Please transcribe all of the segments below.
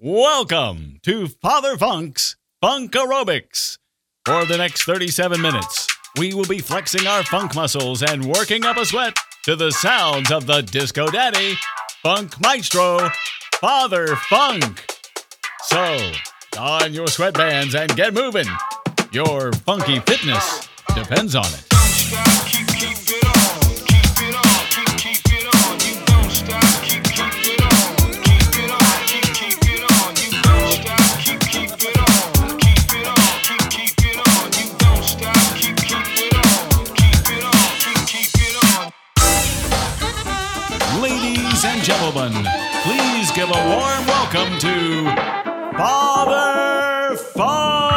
Welcome to Father Funk's Funk Aerobics. For the next 37 minutes, we will be flexing our funk muscles and working up a sweat to the sounds of the Disco Daddy, Funk Maestro, Father Funk. So, don your sweatbands and get moving. Your funky fitness depends on it. Don't stop, keep it on. Keep it on, keep it on. You don't stop, keep it on. Keep it on, keep it on. You don't stop, keep it on. Keep it on, keep it on. You don't stop, keep it on. Keep it on, keep it on. Ladies and gentlemen, please give a warm welcome to Father Funk!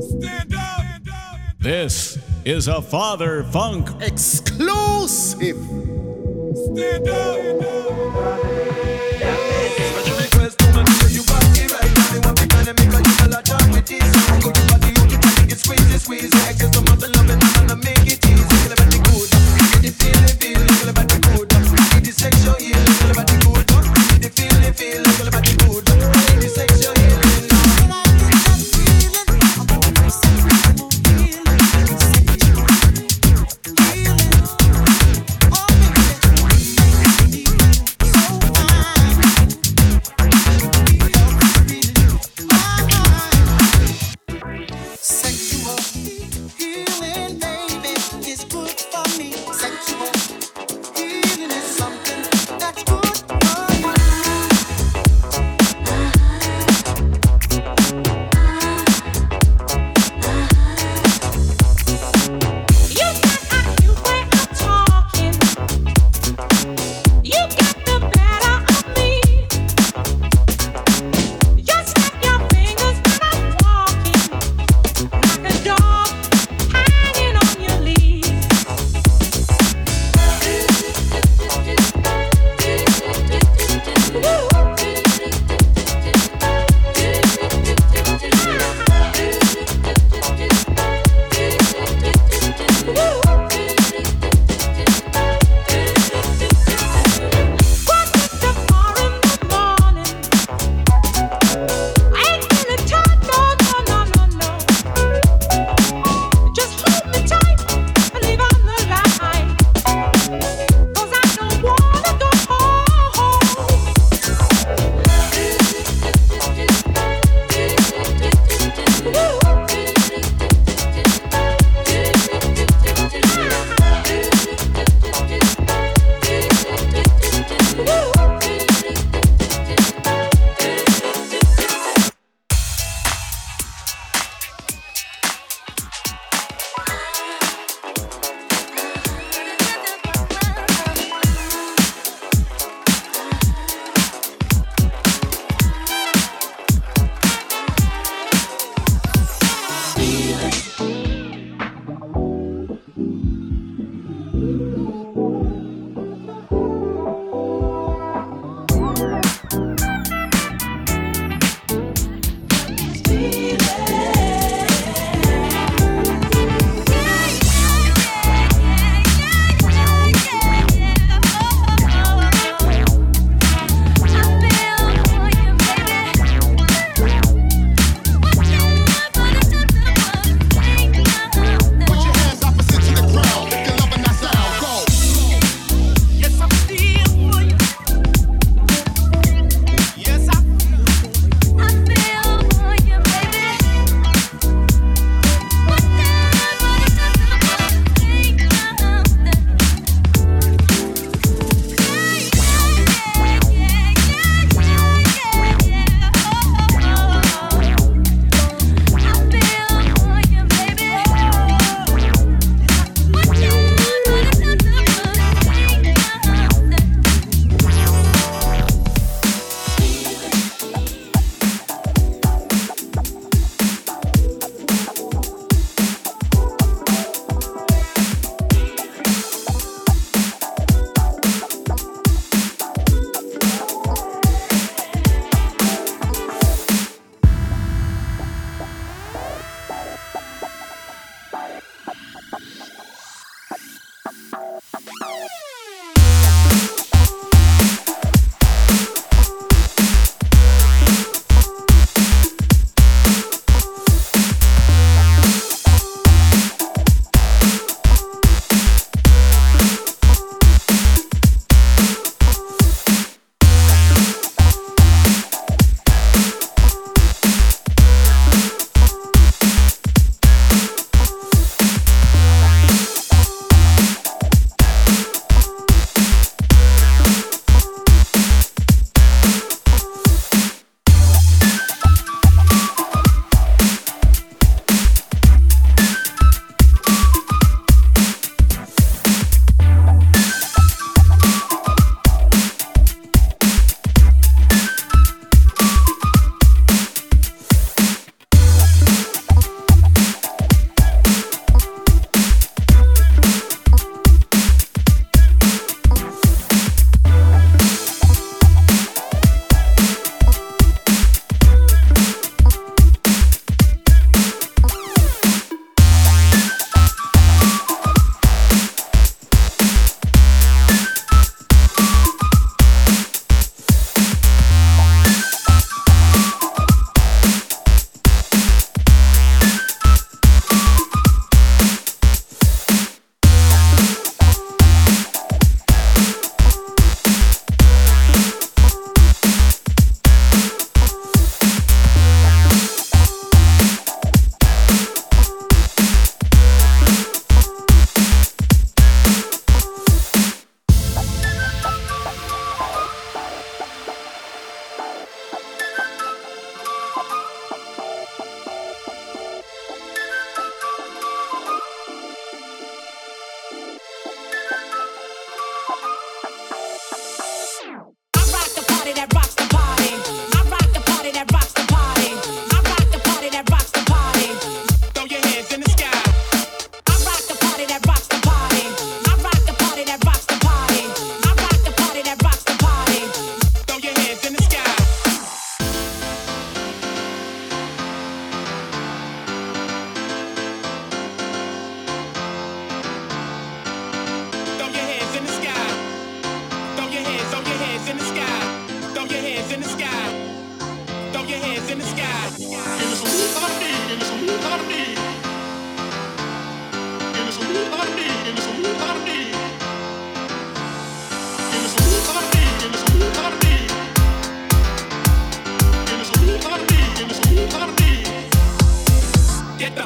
Stand up. This is a Father Funk exclusive. Stand up. Sexual healing, baby.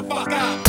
the fuck up.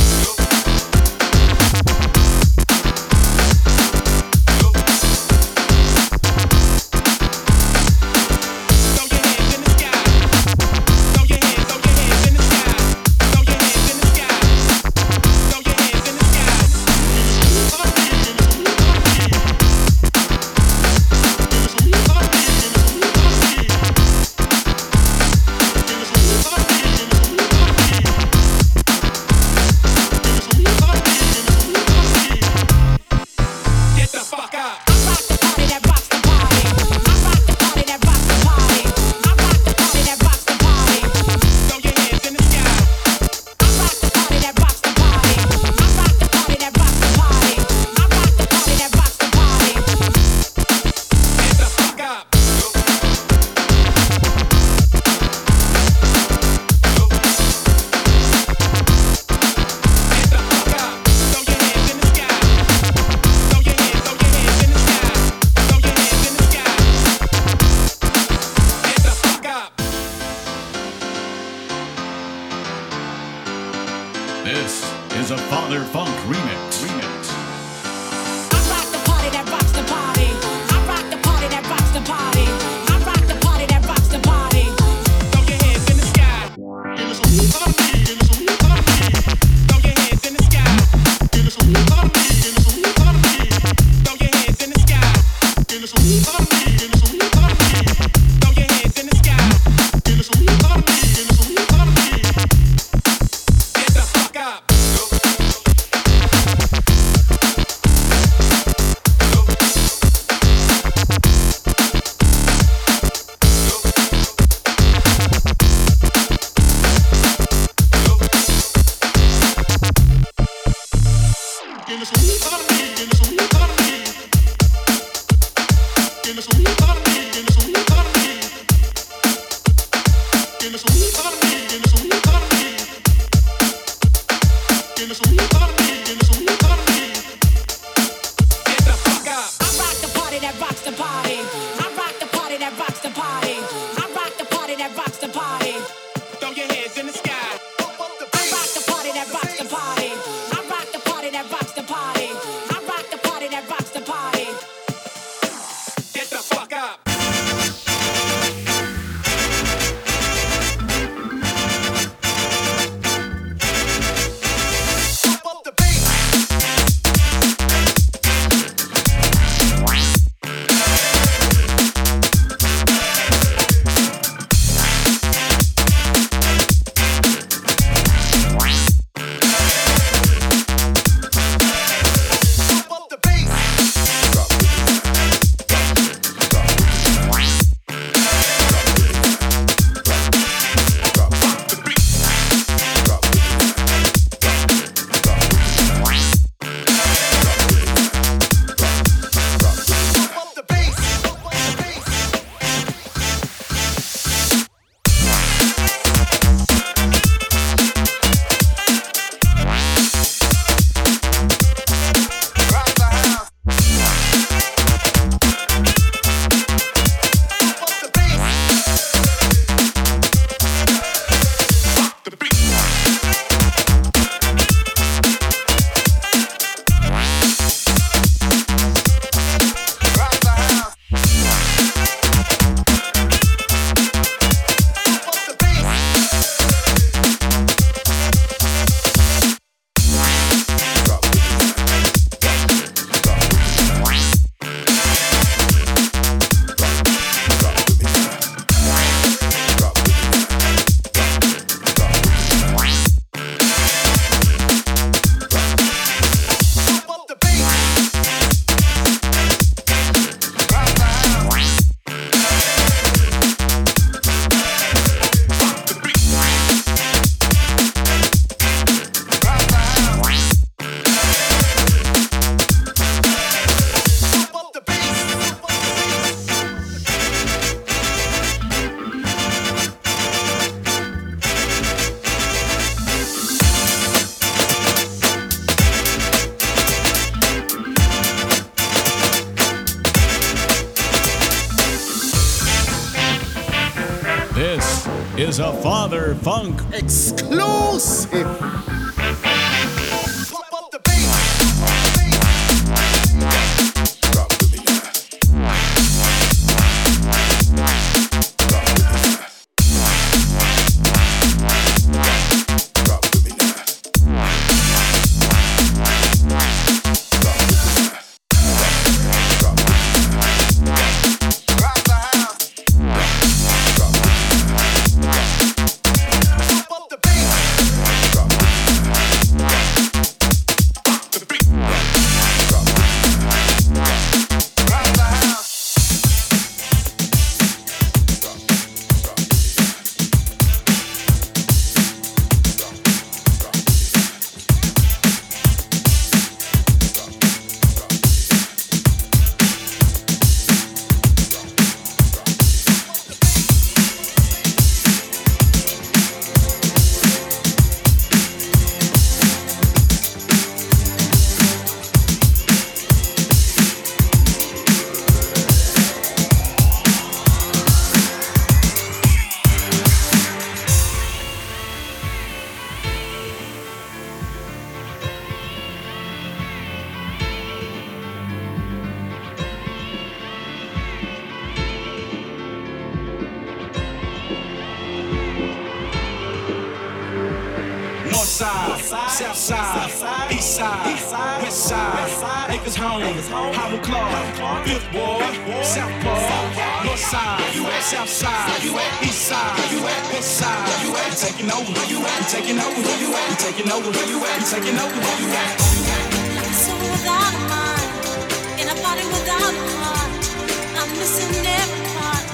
This is a Father Funk remix. I rock the party that rocks the party. I rock the party that rocks the party. I rock the party that rocks the party. Throw your hands in the sky. Throw your hands in the sky. Throw your hands in the sky. Throw your hands in the sky. This is a Father Funk exclusive. North side, south side, east side, west side, Acres home, Howell Clark, Fifth Ward, South Park, North side, south side, east side, west side. We taking over, we taking over, we taking over, we taking over. Soul without a mind, in a body without a heart, I'm missing every part.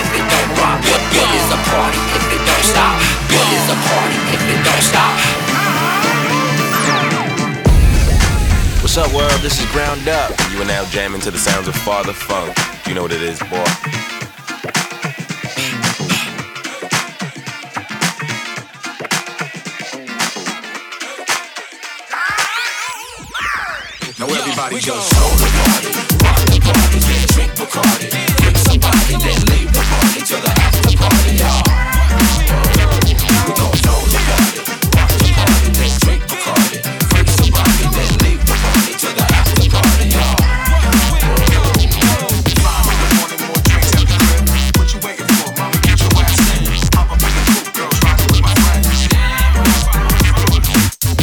if it don't rock? What is a party if it don't stop? What is a party if it don't stop? What's up, world? This is Ground Up. You are now jamming to the sounds of Father Funk. You know what it is, boy. Now everybody just hold the party, rock the party, then drink Bacardi, drink somebody, then leave the party till the after party, y'all. We gon' hold the party, rock the party, then drink Bacardi, drink somebody, then leave the party till the after party, y'all. 5 in the morning, more drinks at the crib. What you waiting for, mama? Get your ass in. I'm a big group, girls riding with my friends. Rolling through the city with the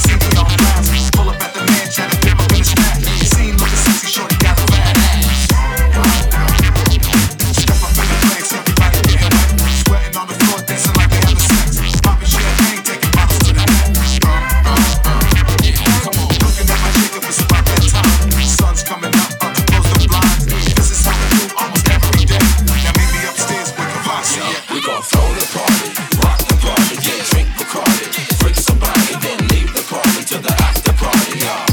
city on blast. Pull up at the trying to dip up in the stack. Scene looking sexy, shorty got a fat ass. Step up in the place, everybody getting wet. Sweating on the floor, dancing like they having sex. Popping champagne, taking bottles to the head. Yeah, come on. Looking at my chicken, it's about that time. Sun's coming up to close the blinds. This is how we do almost every day. Now meet me upstairs, we can rock. Yeah, we gon' throw the party, rock the party, yeah, drink Bacardi, freak somebody, then leave the party to the after party, y'all.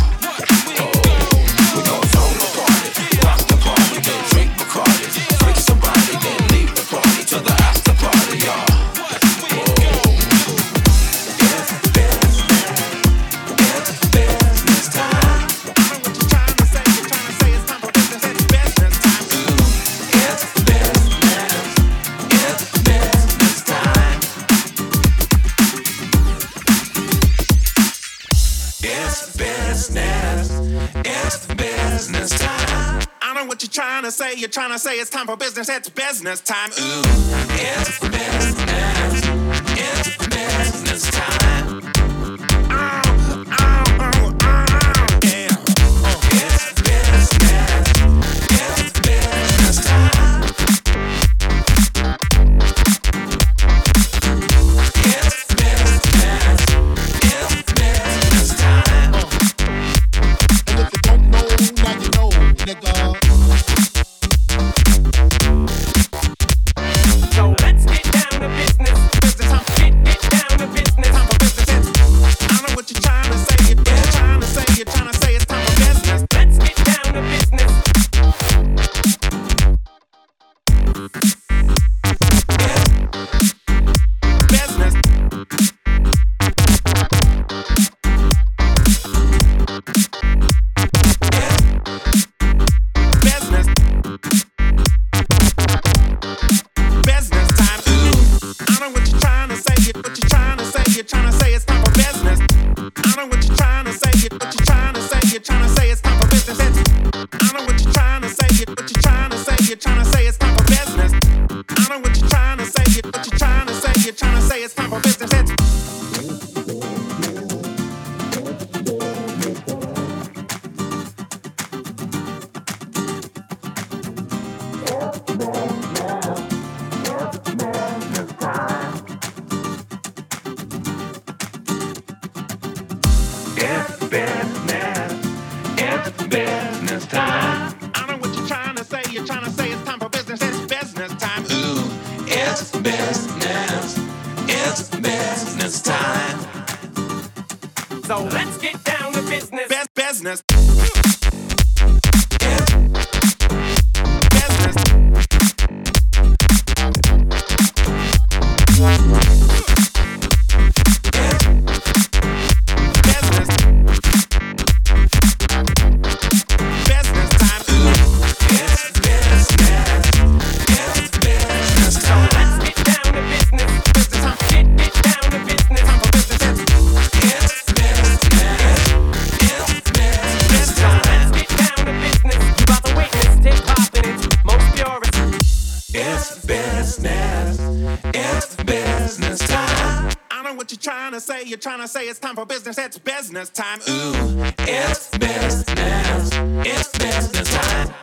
You're trying to say it's time for business, it's business time. Ooh, it's business. It's business time.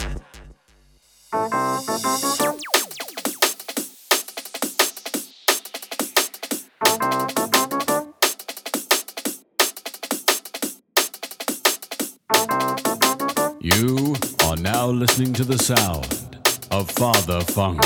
Ow, ow, ow, ow. Yeah. Oh, it's business. It's business time. It's business. It's business time. And if you don't know, now you know, nigga. You're trying to say it's time for business, it's business time. Ooh, it's business. It's business time. You are now listening to the sound of Father Funk.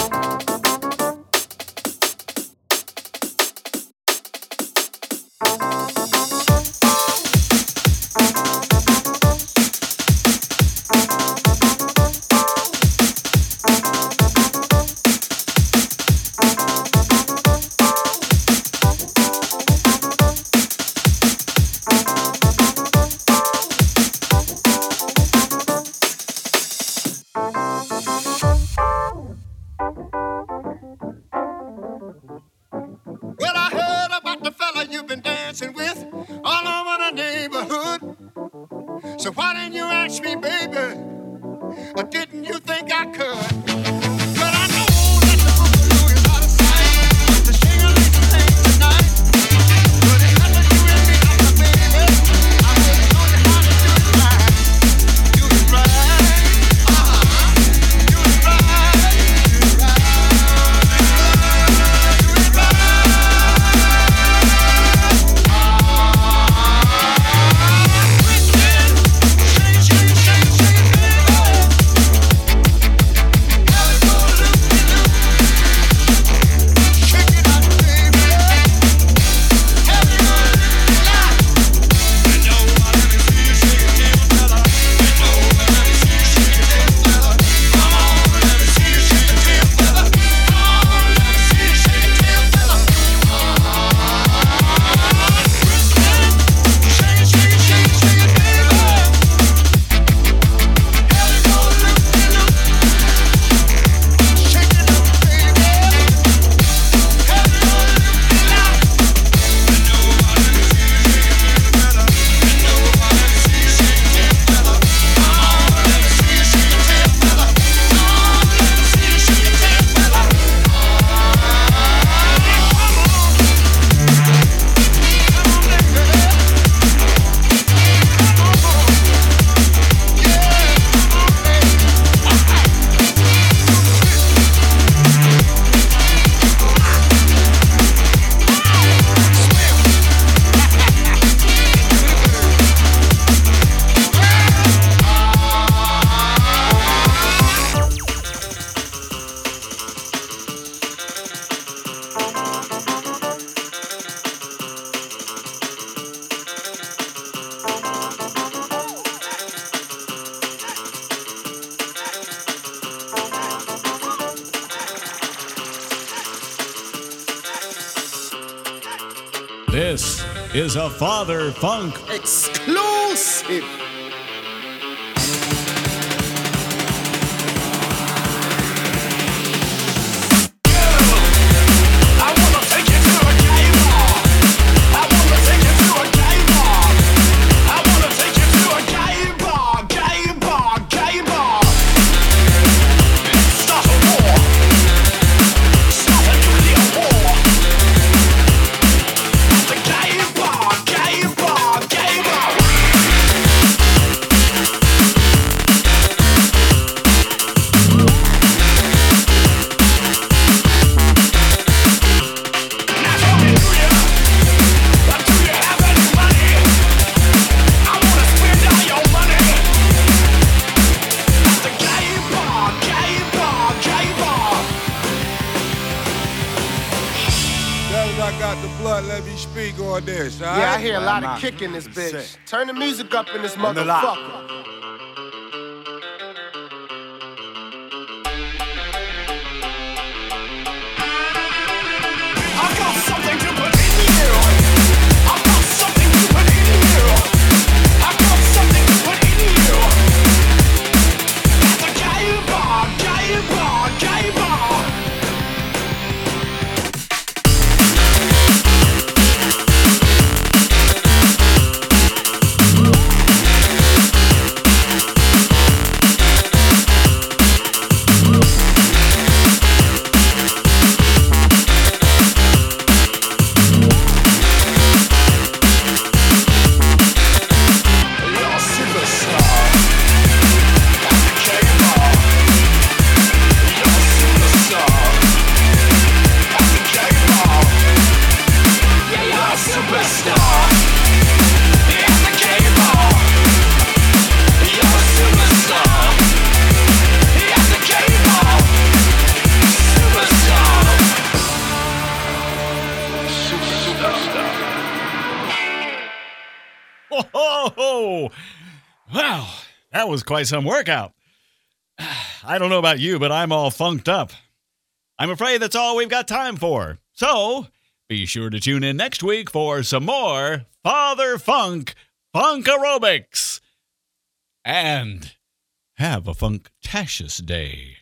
This is a Father Funk exclusive. Kick in this bitch. Turn the music up in this motherfucker. Oh, wow, that was quite some workout. I don't know about you, but I'm all funked up. I'm afraid that's all we've got time for. So be sure to tune in next week for some more Father Funk Funk Aerobics. And have a funktascious day.